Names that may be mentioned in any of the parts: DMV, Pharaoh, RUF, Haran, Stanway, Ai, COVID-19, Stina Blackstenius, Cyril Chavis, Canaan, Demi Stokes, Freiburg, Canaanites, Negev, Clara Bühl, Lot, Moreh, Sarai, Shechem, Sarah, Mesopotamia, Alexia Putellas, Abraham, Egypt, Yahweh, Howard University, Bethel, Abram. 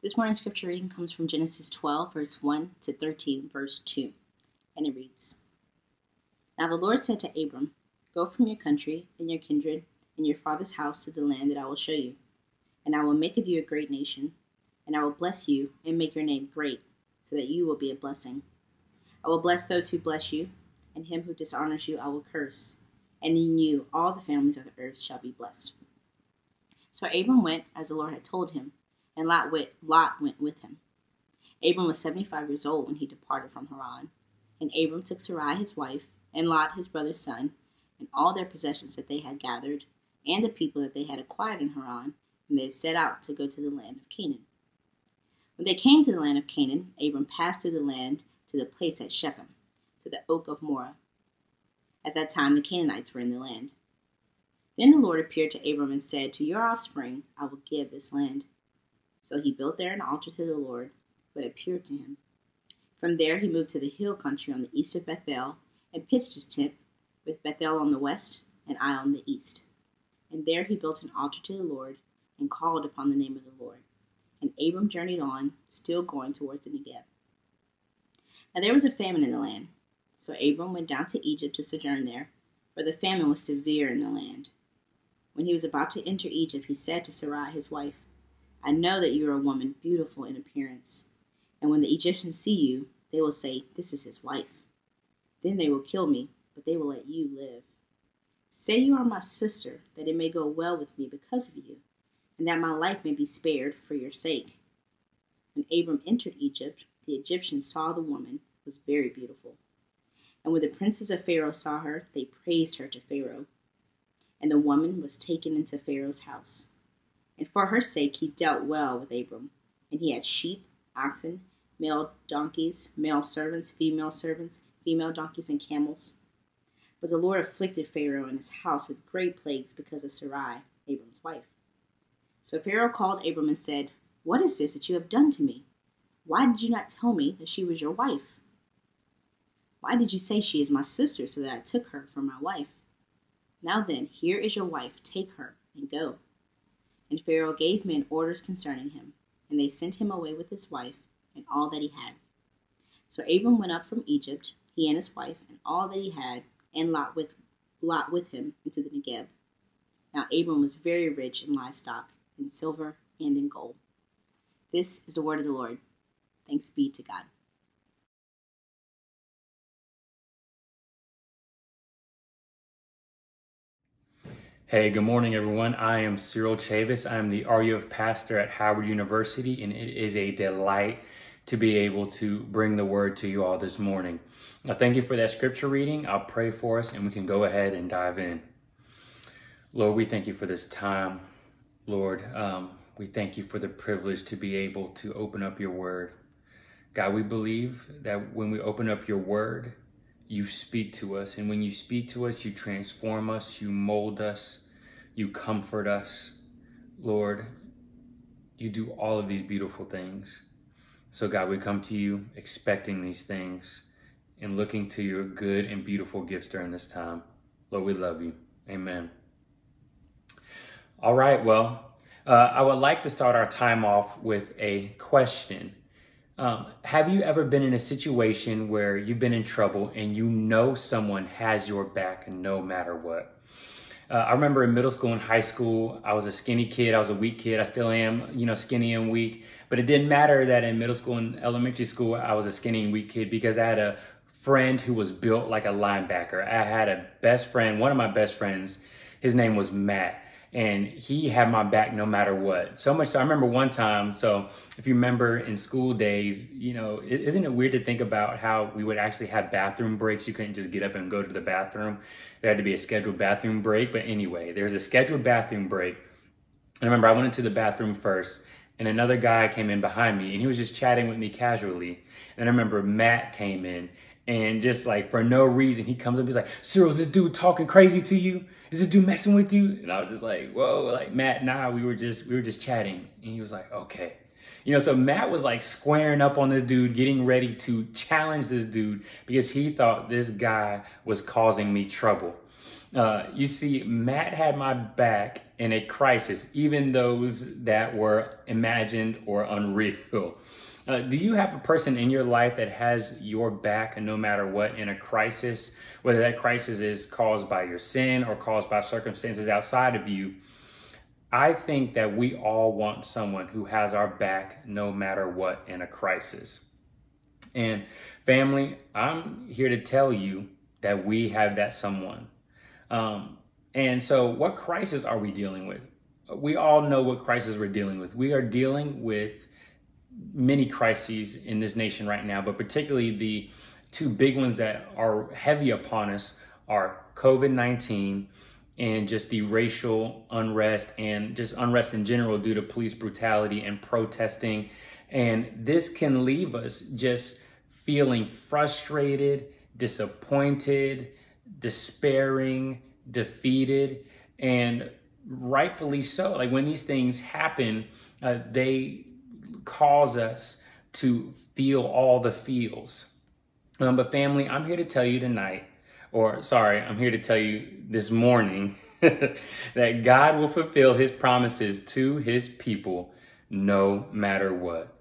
This morning's scripture reading comes from Genesis 12, verse 1 to 13, verse 2, and it reads, Now the Lord said to Abram, Go from your country and your kindred and your father's house to the land that I will show you, and I will make of you a great nation, and I will bless you and make your name great, so that you will be a blessing. I will bless those who bless you, and him who dishonors you I will curse, and in you all the families of the earth shall be blessed. So Abram went as the Lord had told him, and Lot went with him. Abram was 75 years old when he departed from Haran. And Abram took Sarai his wife, and Lot his brother's son, and all their possessions that they had gathered, and the people that they had acquired in Haran, and they set out to go to the land of Canaan. When they came to the land of Canaan, Abram passed through the land to the place at Shechem, to the oak of Moreh. At that time the Canaanites were in the land. Then the Lord appeared to Abram and said, To your offspring I will give this land. So he built there an altar to the Lord, but appeared to him. From there he moved to the hill country on the east of Bethel, and pitched his tent, with Bethel on the west and Ai on the east. And there he built an altar to the Lord, and called upon the name of the Lord. And Abram journeyed on, still going towards the Negev. Now there was a famine in the land, so Abram went down to Egypt to sojourn there, for the famine was severe in the land. When he was about to enter Egypt, he said to Sarai his wife, I know that you are a woman beautiful in appearance, and when the Egyptians see you, they will say, This is his wife. Then they will kill me, but they will let you live. Say you are my sister, that it may go well with me because of you, and that my life may be spared for your sake. When Abram entered Egypt, the Egyptians saw the woman was very beautiful. And when the princes of Pharaoh saw her, they praised her to Pharaoh. And the woman was taken into Pharaoh's house. And for her sake he dealt well with Abram, and he had sheep, oxen, male donkeys, male servants, female donkeys, and camels. But the Lord afflicted Pharaoh and his house with great plagues because of Sarai, Abram's wife. So Pharaoh called Abram and said, What is this that you have done to me? Why did you not tell me that she was your wife? Why did you say she is my sister, so that I took her for my wife? Now then, here is your wife, take her and go. And Pharaoh gave men orders concerning him, and they sent him away with his wife and all that he had. So Abram went up from Egypt, he and his wife, and all that he had, and Lot with him, into the Negev. Now Abram was very rich in livestock, in silver, and in gold. This is the word of the Lord. Thanks be to God. Hey, good morning, everyone. I am Cyril Chavis. I'm the RUF pastor at Howard University, and it is a delight to be able to bring the word to you all this morning. Now, thank you for that scripture reading. I'll pray for us, and we can go ahead and dive in. Lord, we thank you for this time. Lord, we thank you for the privilege to be able to open up your word. God, we believe that when we open up your word, you speak to us, and when you speak to us, you transform us, you mold us, you comfort us. Lord, you do all of these beautiful things. So God, we come to you expecting these things and looking to your good and beautiful gifts during this time. Lord, we love you. Amen. All right, well, I would like to start our time off with a question. Have you ever been in a situation where you've been in trouble and you know someone has your back no matter what? I remember in middle school and high school, I was a skinny kid. I was a weak kid. I still am, skinny and weak. But it didn't matter that in middle school and elementary school, I was a skinny and weak kid because I had a friend who was built like a linebacker. I had a best friend, one of my best friends. His name was Matt. And he had my back no matter what. So much so, I remember one time, so if you remember in school days, isn't it weird to think about how we would actually have bathroom breaks? You couldn't just get up and go to the bathroom. There had to be a scheduled bathroom break. But anyway, there's a scheduled bathroom break. And I remember I went into the bathroom first, and another guy came in behind me, and he was just chatting with me casually. And I remember Matt came in, and just like for no reason, he comes up, he's like, Cyril, is this dude talking crazy to you? Is this dude messing with you? And I was just like, whoa, like Matt and I, we were just chatting. And he was like, okay. So Matt was like squaring up on this dude, getting ready to challenge this dude because he thought this guy was causing me trouble. You see, Matt had my back in a crisis, even those that were imagined or unreal. Do you have a person in your life that has your back no matter what in a crisis, whether that crisis is caused by your sin or caused by circumstances outside of you? I think that we all want someone who has our back no matter what in a crisis. And family, I'm here to tell you that we have that someone. And so what crisis are we dealing with? We all know what crisis we're dealing with. We are dealing with many crises in this nation right now, but particularly the two big ones that are heavy upon us are COVID-19 and just the racial unrest and just unrest in general due to police brutality and protesting. And this can leave us just feeling frustrated, disappointed, despairing, defeated, and rightfully so. Like, when these things happen, they cause us to feel all the feels. But family, I'm here to tell you tonight, or sorry, I'm here to tell you this morning that God will fulfill his promises to his people no matter what.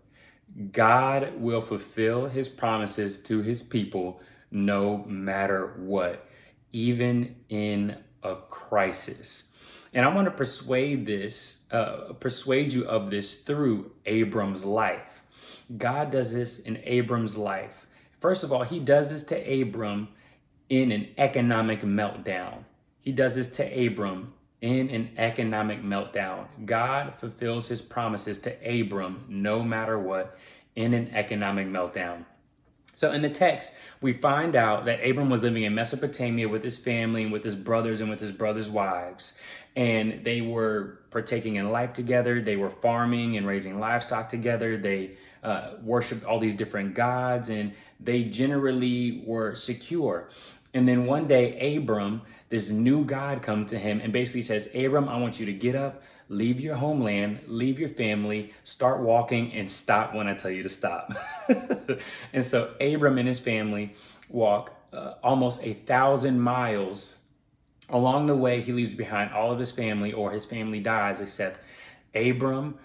God will fulfill his promises to his people no matter what, even in a crisis. And I want to persuade you of this through Abram's life. God does this in Abram's life. First of all, he does this to Abram in an economic meltdown. He does this to Abram in an economic meltdown. God fulfills his promises to Abram no matter what in an economic meltdown. So in the text, we find out that Abram was living in Mesopotamia with his family and with his brothers and with his brothers' wives. And they were partaking in life together. They were farming and raising livestock together. They worshiped all these different gods, and they generally were secure. And then one day, Abram, this new God, comes to him and basically says, Abram, I want you to get up, leave your homeland, leave your family, start walking, and stop when I tell you to stop. And so Abram and his family walk almost 1,000 miles. Along the way, he leaves behind all of his family, or his family dies, except Abram,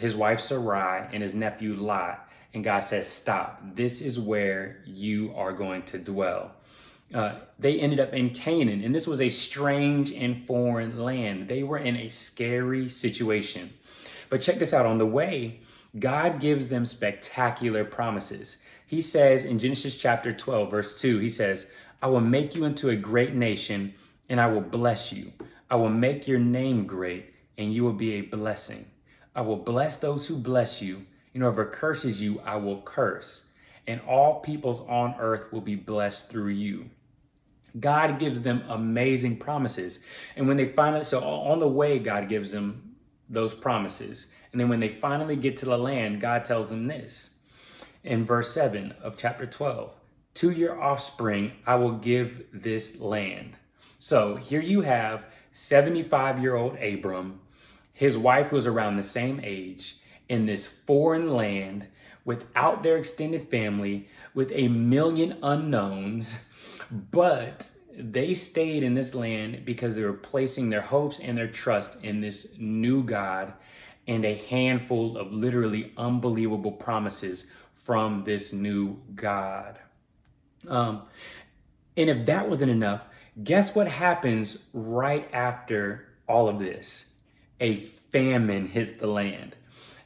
his wife Sarai, and his nephew Lot. And God says, stop. This is where you are going to dwell. They ended up in Canaan, and this was a strange and foreign land. They were in a scary situation. But check this out. On the way, God gives them spectacular promises. He says in Genesis chapter 12, verse 2, he says, I will make you into a great nation, and I will bless you. I will make your name great, and you will be a blessing. I will bless those who bless you, and whoever curses you, I will curse. And all peoples on earth will be blessed through you. God gives them amazing promises. And when they finally, so on the way, God gives them those promises. And then when they finally get to the land, God tells them this. In verse 7 of chapter 12, to your offspring, I will give this land. So here you have 75-year-old Abram, his wife who was around the same age, in this foreign land, without their extended family, with 1,000,000 unknowns, but they stayed in this land because they were placing their hopes and their trust in this new God and a handful of literally unbelievable promises from this new God. And if that wasn't enough, guess what happens right after all of this? A famine hits the land.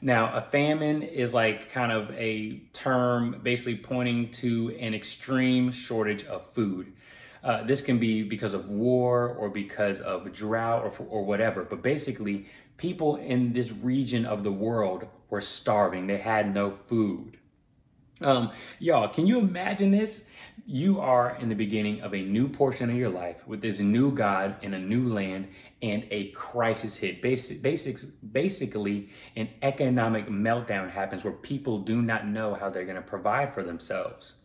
Now, a famine is like kind of a term basically pointing to an extreme shortage of food. This can be because of war or because of drought or whatever. But basically, people in this region of the world were starving. They had no food. Y'all, can you imagine this? You are in the beginning of a new portion of your life with this new God in a new land, and a crisis hit. Basically, an economic meltdown happens where people do not know how they're going to provide for themselves.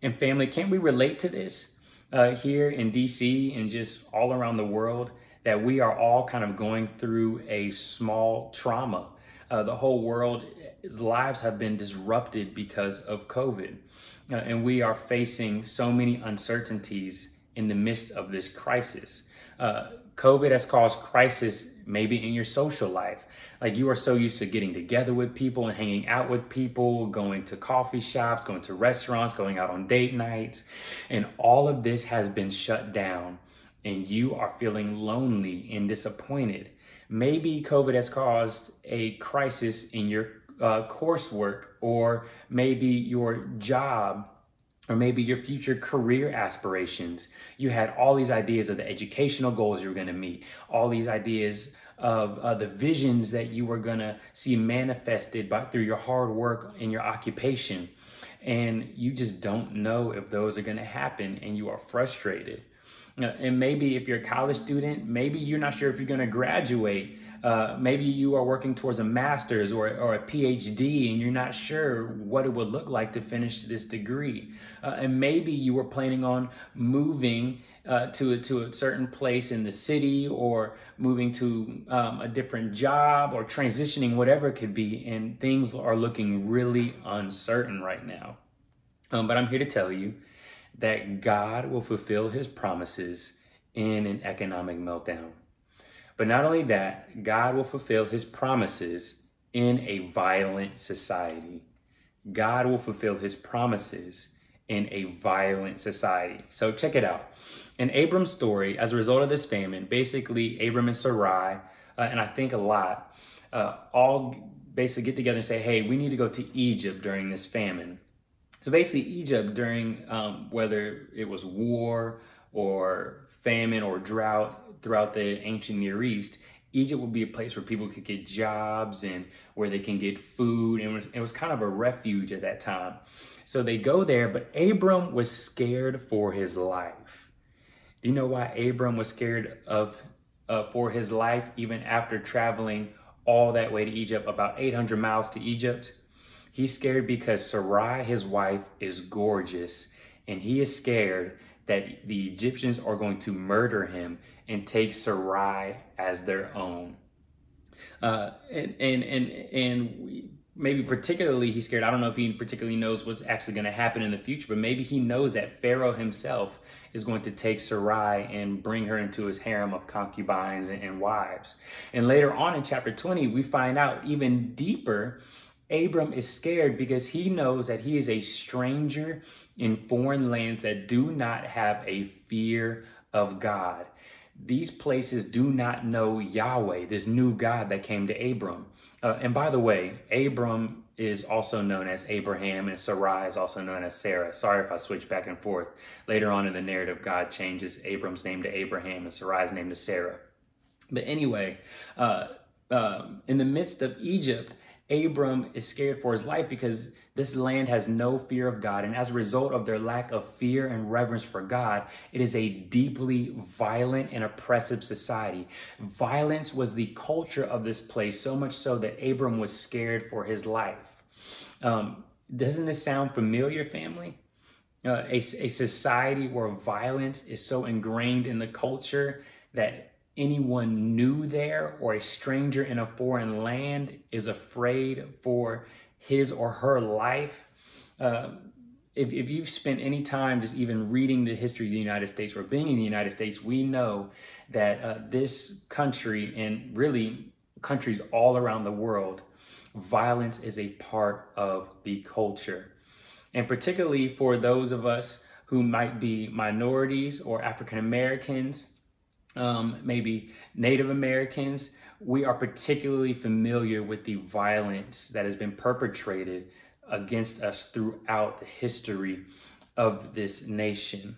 And family, can't we relate to this here in DC and just all around the world, that we are all kind of going through a small trauma? The whole world's lives have been disrupted because of COVID. And we are facing so many uncertainties in the midst of this crisis. COVID has caused crisis maybe in your social life. Like you are so used to getting together with people and hanging out with people, going to coffee shops, going to restaurants, going out on date nights. And all of this has been shut down and you are feeling lonely and disappointed. Maybe COVID has caused a crisis in your coursework, or maybe your job, or maybe your future career aspirations. You had all these ideas of the educational goals you were gonna meet, all these ideas of the visions that you were gonna see manifested through your hard work in your occupation. And you just don't know if those are gonna happen and you are frustrated. And maybe if you're a college student, maybe you're not sure if you're gonna graduate. Maybe you are working towards a master's or a PhD and you're not sure what it would look like to finish this degree. And maybe you were planning on moving to a certain place in the city, or moving to a different job, or transitioning, whatever it could be. And things are looking really uncertain right now. But I'm here to tell you that God will fulfill his promises in an economic meltdown. But not only that, God will fulfill his promises in a violent society. God will fulfill his promises in a violent society. So check it out. In Abram's story, as a result of this famine, basically Abram and Sarai, and I think Lot, all basically get together and say, hey, we need to go to Egypt during this famine. So basically Egypt during, whether it was war or famine or drought, throughout the ancient Near East, Egypt would be a place where people could get jobs and where they can get food. And it was kind of a refuge at that time. So they go there, but Abram was scared for his life. Do you know why Abram was scared for his life, even after traveling all that way to Egypt, about 800 miles to Egypt? He's scared because Sarai, his wife, is gorgeous, and he is scared that the Egyptians are going to murder him and take Sarai as their own. And maybe particularly he's scared, I don't know if he particularly knows what's actually gonna happen in the future, but maybe he knows that Pharaoh himself is going to take Sarai and bring her into his harem of concubines and wives. And later on in chapter 20, we find out even deeper, Abram is scared because he knows that he is a stranger in foreign lands that do not have a fear of God. These places do not know Yahweh, this new God that came to Abram. And by the way, Abram is also known as Abraham, and Sarai is also known as Sarah. Sorry if I switch back and forth. Later on in the narrative, God changes Abram's name to Abraham and Sarai's name to Sarah. But anyway, in the midst of Egypt, Abram is scared for his life because this land has no fear of God. And as a result of their lack of fear and reverence for God, it is a deeply violent and oppressive society. Violence was the culture of this place, so much so that Abram was scared for his life. Doesn't this sound familiar, family? A society where violence is so ingrained in the culture that anyone new there or a stranger in a foreign land is afraid for his or her life. If you've spent any time just even reading the history of the United States or being in the United States, we know that this country, and really countries all around the world, violence is a part of the culture. And particularly for those of us who might be minorities or African Americans, maybe Native Americans, we are particularly familiar with the violence that has been perpetrated against us throughout the history of this nation.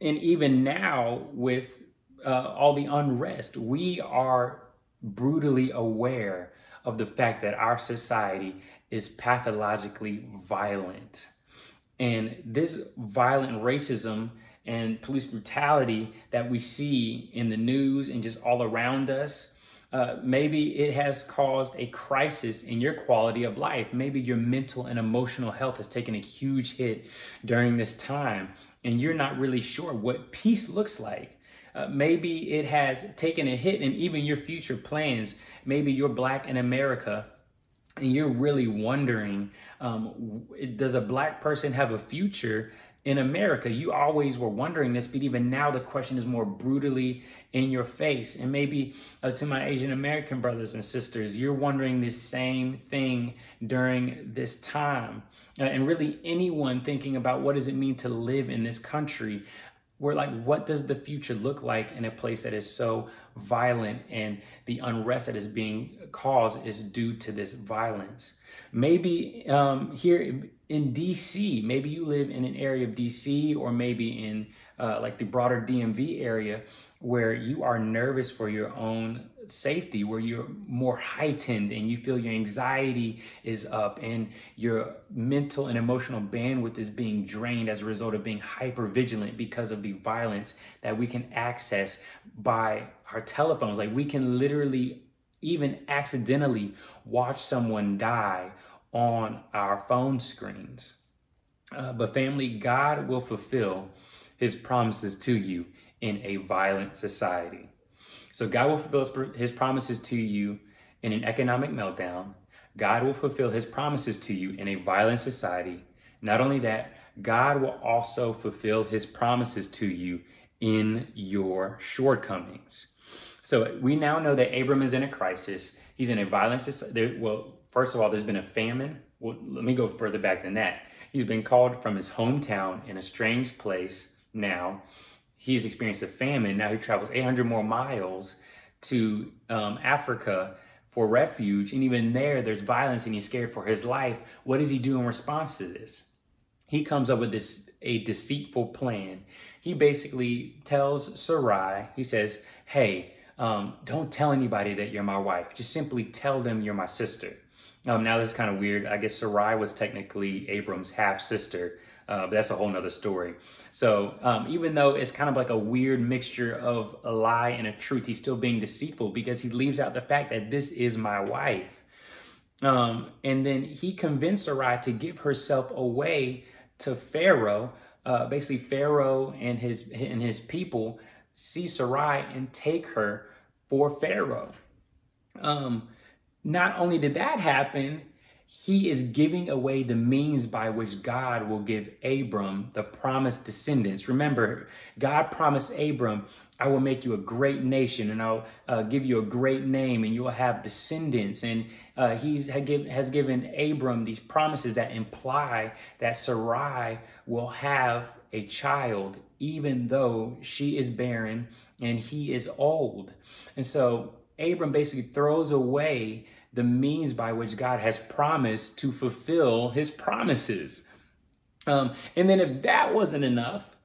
And even now, with all the unrest, we are brutally aware of the fact that our society is pathologically violent. And this violent racism and police brutality that we see in the news and just all around us, maybe it has caused a crisis in your quality of life. Maybe your mental and emotional health has taken a huge hit during this time, and you're not really sure what peace looks like. Maybe it has taken a hit in even your future plans. Maybe you're Black in America, and you're really wondering, does a Black person have a future in America, you always were wondering this, but even now the question is more brutally in your face. And maybe to my Asian American brothers and sisters, you're wondering this same thing during this time. And really anyone thinking about what does it mean to live in this country? We're like, what does the future look like in a place that is so violent, and the unrest that is being caused is due to this violence? Maybe here in DC, maybe you live in an area of DC, or maybe in like the broader DMV area, where you are nervous for your own safety, where you're more heightened and you feel your anxiety is up and your mental and emotional bandwidth is being drained as a result of being hypervigilant because of the violence that we can access by our telephones. Like, we can literally even accidentally watch someone die on our phone screens. But family, God will fulfill his promises to you in a violent society. So God will fulfill his promises to you in an economic meltdown. God will fulfill his promises to you in a violent society. Not only that, God will also fulfill his promises to you in your shortcomings. So we now know that Abram is in a crisis. He's in a violent society. Well, first of all, there's been a famine. Well, let me go further back than that. He's been called from his hometown in a strange place now. He's experienced a famine. Now he travels 800 more miles to Africa for refuge. And even there, there's violence and he's scared for his life. What does he do in response to this? He comes up with a deceitful plan. He basically tells Sarai, he says, hey, don't tell anybody that you're my wife. Just simply tell them you're my sister. Now this is kind of weird. I guess Sarai was technically Abram's half-sister. But that's a whole nother story. So even though it's kind of like a weird mixture of a lie and a truth, he's still being deceitful because he leaves out the fact that this is my wife. And then he convinced Sarai to give herself away to Pharaoh. Basically, Pharaoh and his people see Sarai and take her for Pharaoh. Not only did that happen, he is giving away the means by which God will give Abram the promised descendants. Remember, God promised Abram, I will make you a great nation and I'll give you a great name and you will have descendants. And he has given Abram these promises that imply that Sarai will have a child, even though she is barren and he is old. And so Abram basically throws away the means by which God has promised to fulfill his promises. And then if that wasn't enough,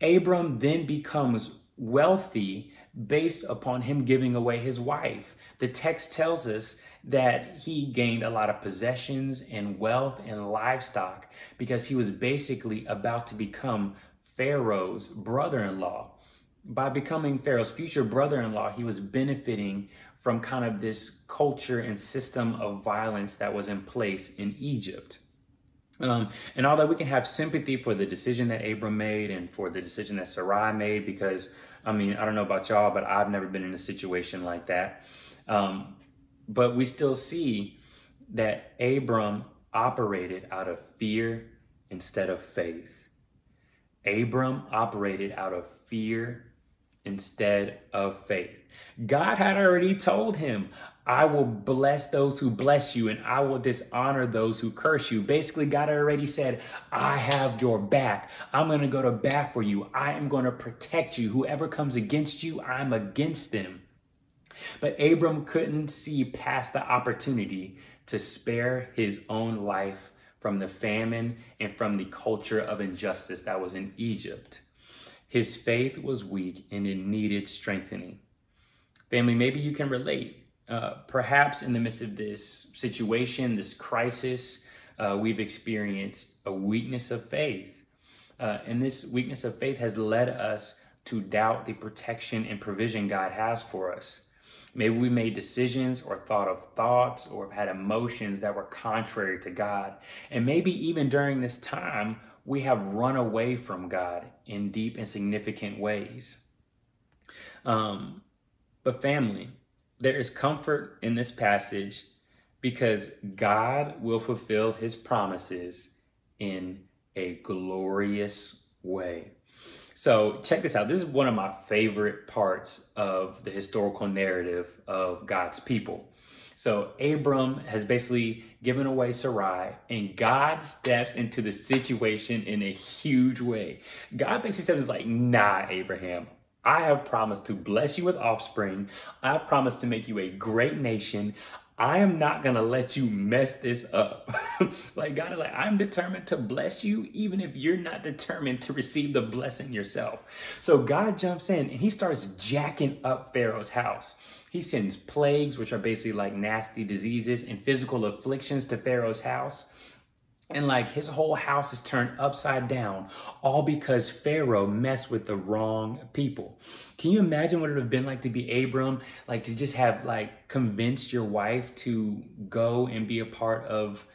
Abram then becomes wealthy based upon him giving away his wife. The text tells us that he gained a lot of possessions and wealth and livestock because he was basically about to become Pharaoh's brother-in-law. By becoming Pharaoh's future brother-in-law, he was benefiting from kind of this culture and system of violence that was in place in Egypt. And although we can have sympathy for the decision that Abram made and for the decision that Sarai made, because, I mean, I don't know about y'all, but I've never been in a situation like that. But we still see that Abram operated out of fear instead of faith. Abram operated out of fear instead of faith. God had already told him, I will bless those who bless you and I will dishonor those who curse you. Basically, God already said, I have your back. I'm going to go to bat for you. I am going to protect you. Whoever comes against you, I'm against them. But Abram couldn't see past the opportunity to spare his own life from the famine and from the culture of injustice that was in Egypt. His faith was weak and it needed strengthening. Family, maybe you can relate. Perhaps in the midst of this situation, this crisis, we've experienced a weakness of faith. And this weakness of faith has led us to doubt the protection and provision God has for us. Maybe we made decisions or thought of thoughts or had emotions that were contrary to God. And maybe even during this time, we have run away from God in deep and significant ways. But family, there is comfort in this passage because God will fulfill his promises in a glorious way. So check this out. This is one of my favorite parts of the historical narrative of God's people. So Abram has basically given away Sarai, and God steps into the situation in a huge way. God basically steps in and is like, nah, Abraham, I have promised to bless you with offspring. I have promised to make you a great nation. I am not going to let you mess this up. Like God is like, I'm determined to bless you, even if you're not determined to receive the blessing yourself. So God jumps in and he starts jacking up Pharaoh's house. He sends plagues, which are basically like nasty diseases and physical afflictions to Pharaoh's house. And like his whole house is turned upside down, all because Pharaoh messed with the wrong people. Can you imagine what it would have been like to be Abram, like to just have like convinced your wife to go and be a part of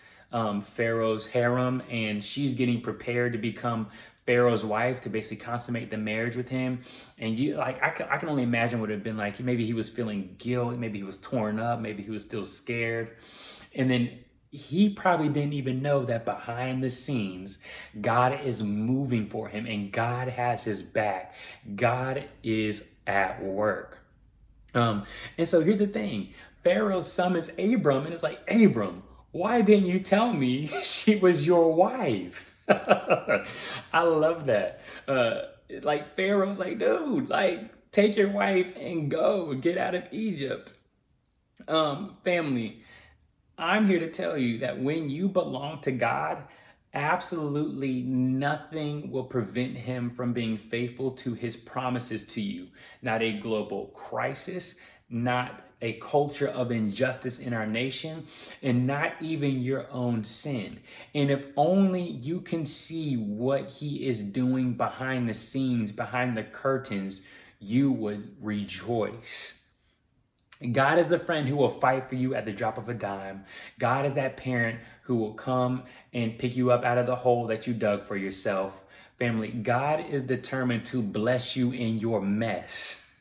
Pharaoh's harem, and she's getting prepared to become Pharaoh's wife to basically consummate the marriage with him. And you like, I can only imagine what it would have been like. Maybe he was feeling guilt. Maybe he was torn up. Maybe he was still scared. And then he probably didn't even know that behind the scenes, God is moving for him and God has his back. God is at work. And so here's the thing. Pharaoh summons Abram and is like, Abram, why didn't you tell me she was your wife? I love that. Like Pharaoh's like, dude, like take your wife and go get out of Egypt. Family. I'm here to tell you that when you belong to God, absolutely nothing will prevent him from being faithful to his promises to you. Not a global crisis, not a culture of injustice in our nation, and not even your own sin. And if only you can see what he is doing behind the scenes, behind the curtains, you would rejoice. God is the friend who will fight for you at the drop of a dime. God is that parent who will come and pick you up out of the hole that you dug for yourself. Family, God is determined to bless you in your mess.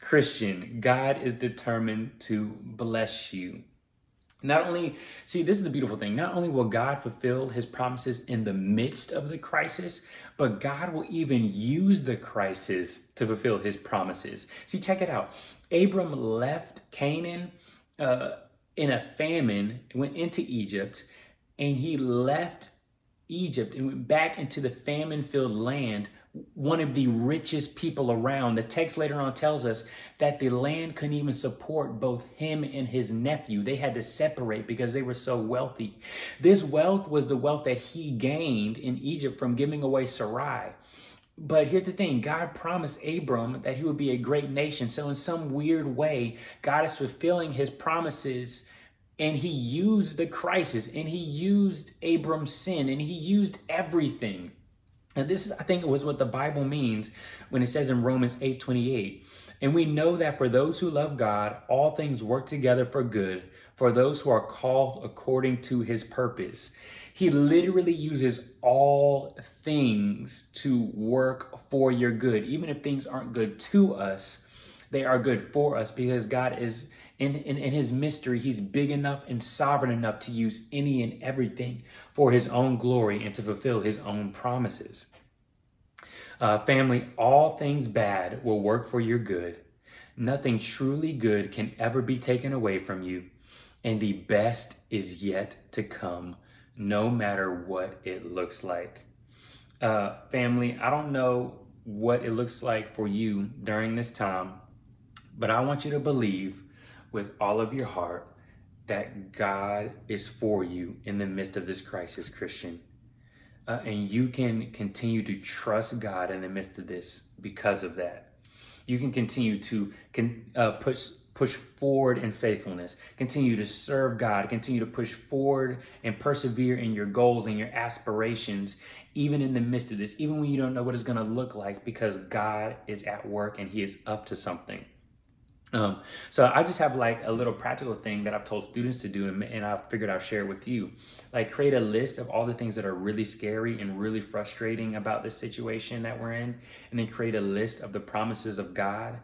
Christian, God is determined to bless you. Not only, see, this is the beautiful thing. Not only will God fulfill his promises in the midst of the crisis, but God will even use the crisis to fulfill his promises. See, check it out. Abram left Canaan in a famine, went into Egypt, and he left Egypt and went back into the famine-filled land, one of the richest people around. The text later on tells us that the land couldn't even support both him and his nephew. They had to separate because they were so wealthy. This wealth was the wealth that he gained in Egypt from giving away Sarai. But here's the thing, God promised Abram that he would be a great nation. So in some weird way, God is fulfilling his promises, and he used the crisis, and he used Abram's sin, and he used everything. And this is, I think, it was what the Bible means when it says in Romans 8:28. And we know that for those who love God, all things work together for good, for those who are called according to his purpose. He literally uses all things to work for your good. Even if things aren't good to us, they are good for us, because God is in his mystery. He's big enough and sovereign enough to use any and everything for his own glory and to fulfill his own promises. Family, all things bad will work for your good. Nothing truly good can ever be taken away from you. And the best is yet to come, no matter what it looks like. Family, I don't know what it looks like for you during this time, but I want you to believe with all of your heart that God is for you in the midst of this crisis, Christian. And you can continue to trust God in the midst of this because of that. You can continue to push forward in faithfulness, continue to serve God, continue to push forward and persevere in your goals and your aspirations, even in the midst of this, even when you don't know what it's going to look like, because God is at work and he is up to something. So I just have like a little practical thing that I've told students to do, and I figured I'll share with you. Like, create a list of all the things that are really scary and really frustrating about this situation that we're in, and then create a list of the promises of God,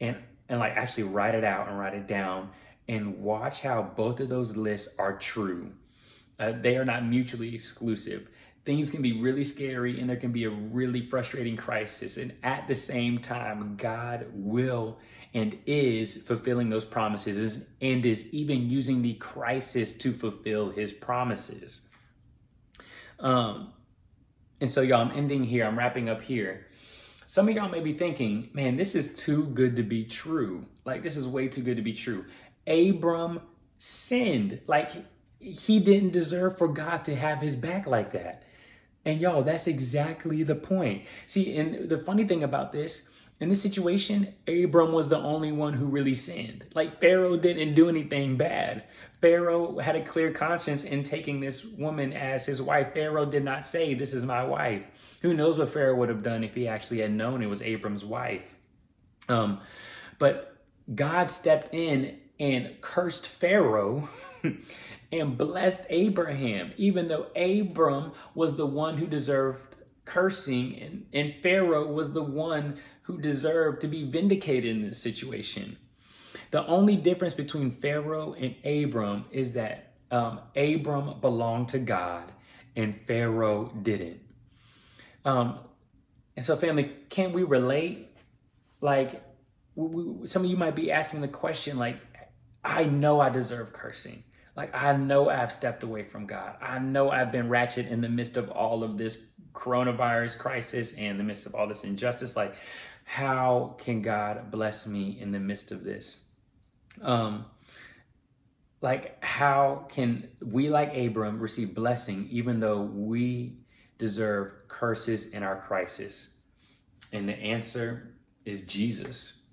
and like actually write it out and write it down, and watch how both of those lists are true. They are not mutually exclusive. things can be really scary and there can be a really frustrating crisis. And at the same time, God will and is fulfilling those promises and is even using the crisis to fulfill his promises. And so y'all, I'm ending here. I'm wrapping up here. Some of y'all may be thinking, man, this is too good to be true. Like, this is way too good to be true. Abram sinned. Like, he didn't deserve for God to have his back like that. And y'all, that's exactly the point. See, and the funny thing about this, in this situation, Abram was the only one who really sinned. Like, Pharaoh didn't do anything bad. Pharaoh had a clear conscience in taking this woman as his wife. Pharaoh did not say, "This is my wife." Who knows what Pharaoh would have done if he actually had known it was Abram's wife. But God stepped in and cursed Pharaoh and blessed Abraham, even though Abram was the one who deserved cursing, and Pharaoh was the one who deserved to be vindicated in this situation. The only difference between Pharaoh and Abram is that Abram belonged to God and Pharaoh didn't. And so, family, can we relate? Like, some of you might be asking the question, like, I know I deserve cursing. Like, I know I've stepped away from God. I know I've been ratchet in the midst of all of this coronavirus crisis and the midst of all this injustice. Like, how can God bless me in the midst of this? Like, how can we, like Abram, receive blessing even though we deserve curses in our crisis? And the answer is Jesus.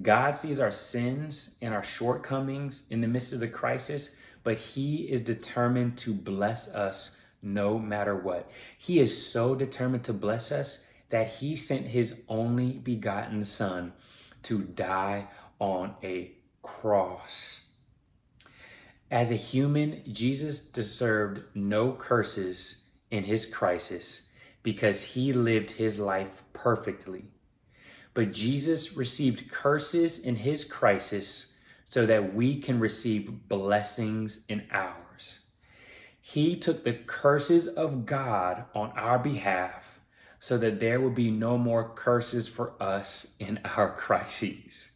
God sees our sins and our shortcomings in the midst of the crisis, but he is determined to bless us no matter what. He is so determined to bless us that he sent his only begotten son to die on a cross. As a human, Jesus deserved no curses in his crisis because he lived his life perfectly. But Jesus received curses in his crisis so that we can receive blessings in ours. He took the curses of God on our behalf so that there would be no more curses for us in our crises.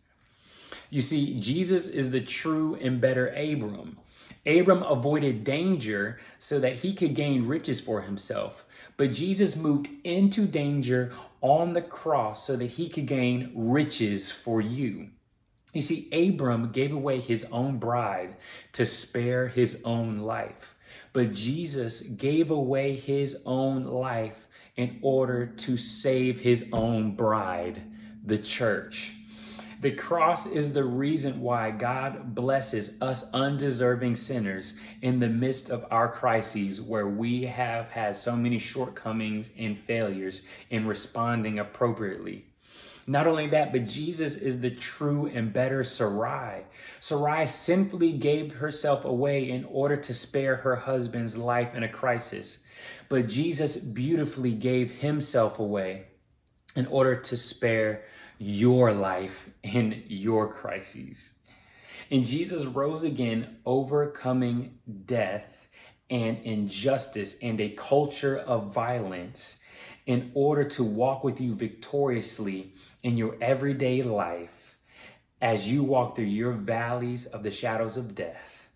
You see, Jesus is the true and better Abram. Abram avoided danger so that he could gain riches for himself. But Jesus moved into danger on the cross so that he could gain riches for you. You see, Abram gave away his own bride to spare his own life. But Jesus gave away his own life in order to save his own bride, the church. The cross is the reason why God blesses us undeserving sinners in the midst of our crises, where we have had so many shortcomings and failures in responding appropriately. Not only that, but Jesus is the true and better Sarai. Sarai sinfully gave herself away in order to spare her husband's life in a crisis. But Jesus beautifully gave himself away in order to spare your life in your crises. And Jesus rose again, overcoming death and injustice and a culture of violence in order to walk with you victoriously in your everyday life as you walk through your valleys of the shadows of death.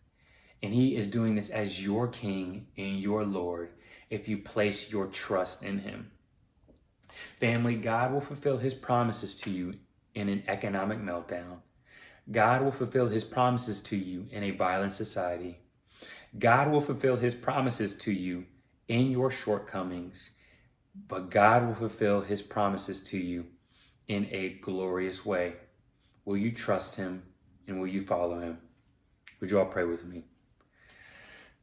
And he is doing this as your King and your Lord if you place your trust in him. Family, God will fulfill his promises to you in an economic meltdown. God will fulfill his promises to you in a violent society. God will fulfill his promises to you in your shortcomings, but God will fulfill his promises to you in a glorious way. Will you trust him and will you follow him? Would you all pray with me?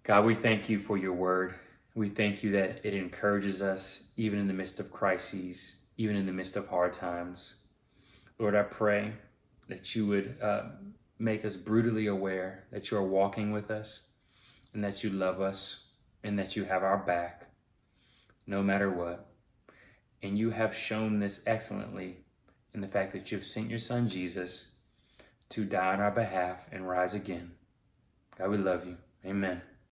God, we thank you for your word. We thank you that it encourages us even in the midst of crises, even in the midst of hard times. Lord, I pray that you would make us brutally aware that you are walking with us and that you love us and that you have our back no matter what. And you have shown this excellently in the fact that you've sent your son Jesus to die on our behalf and rise again. God, we love you. Amen.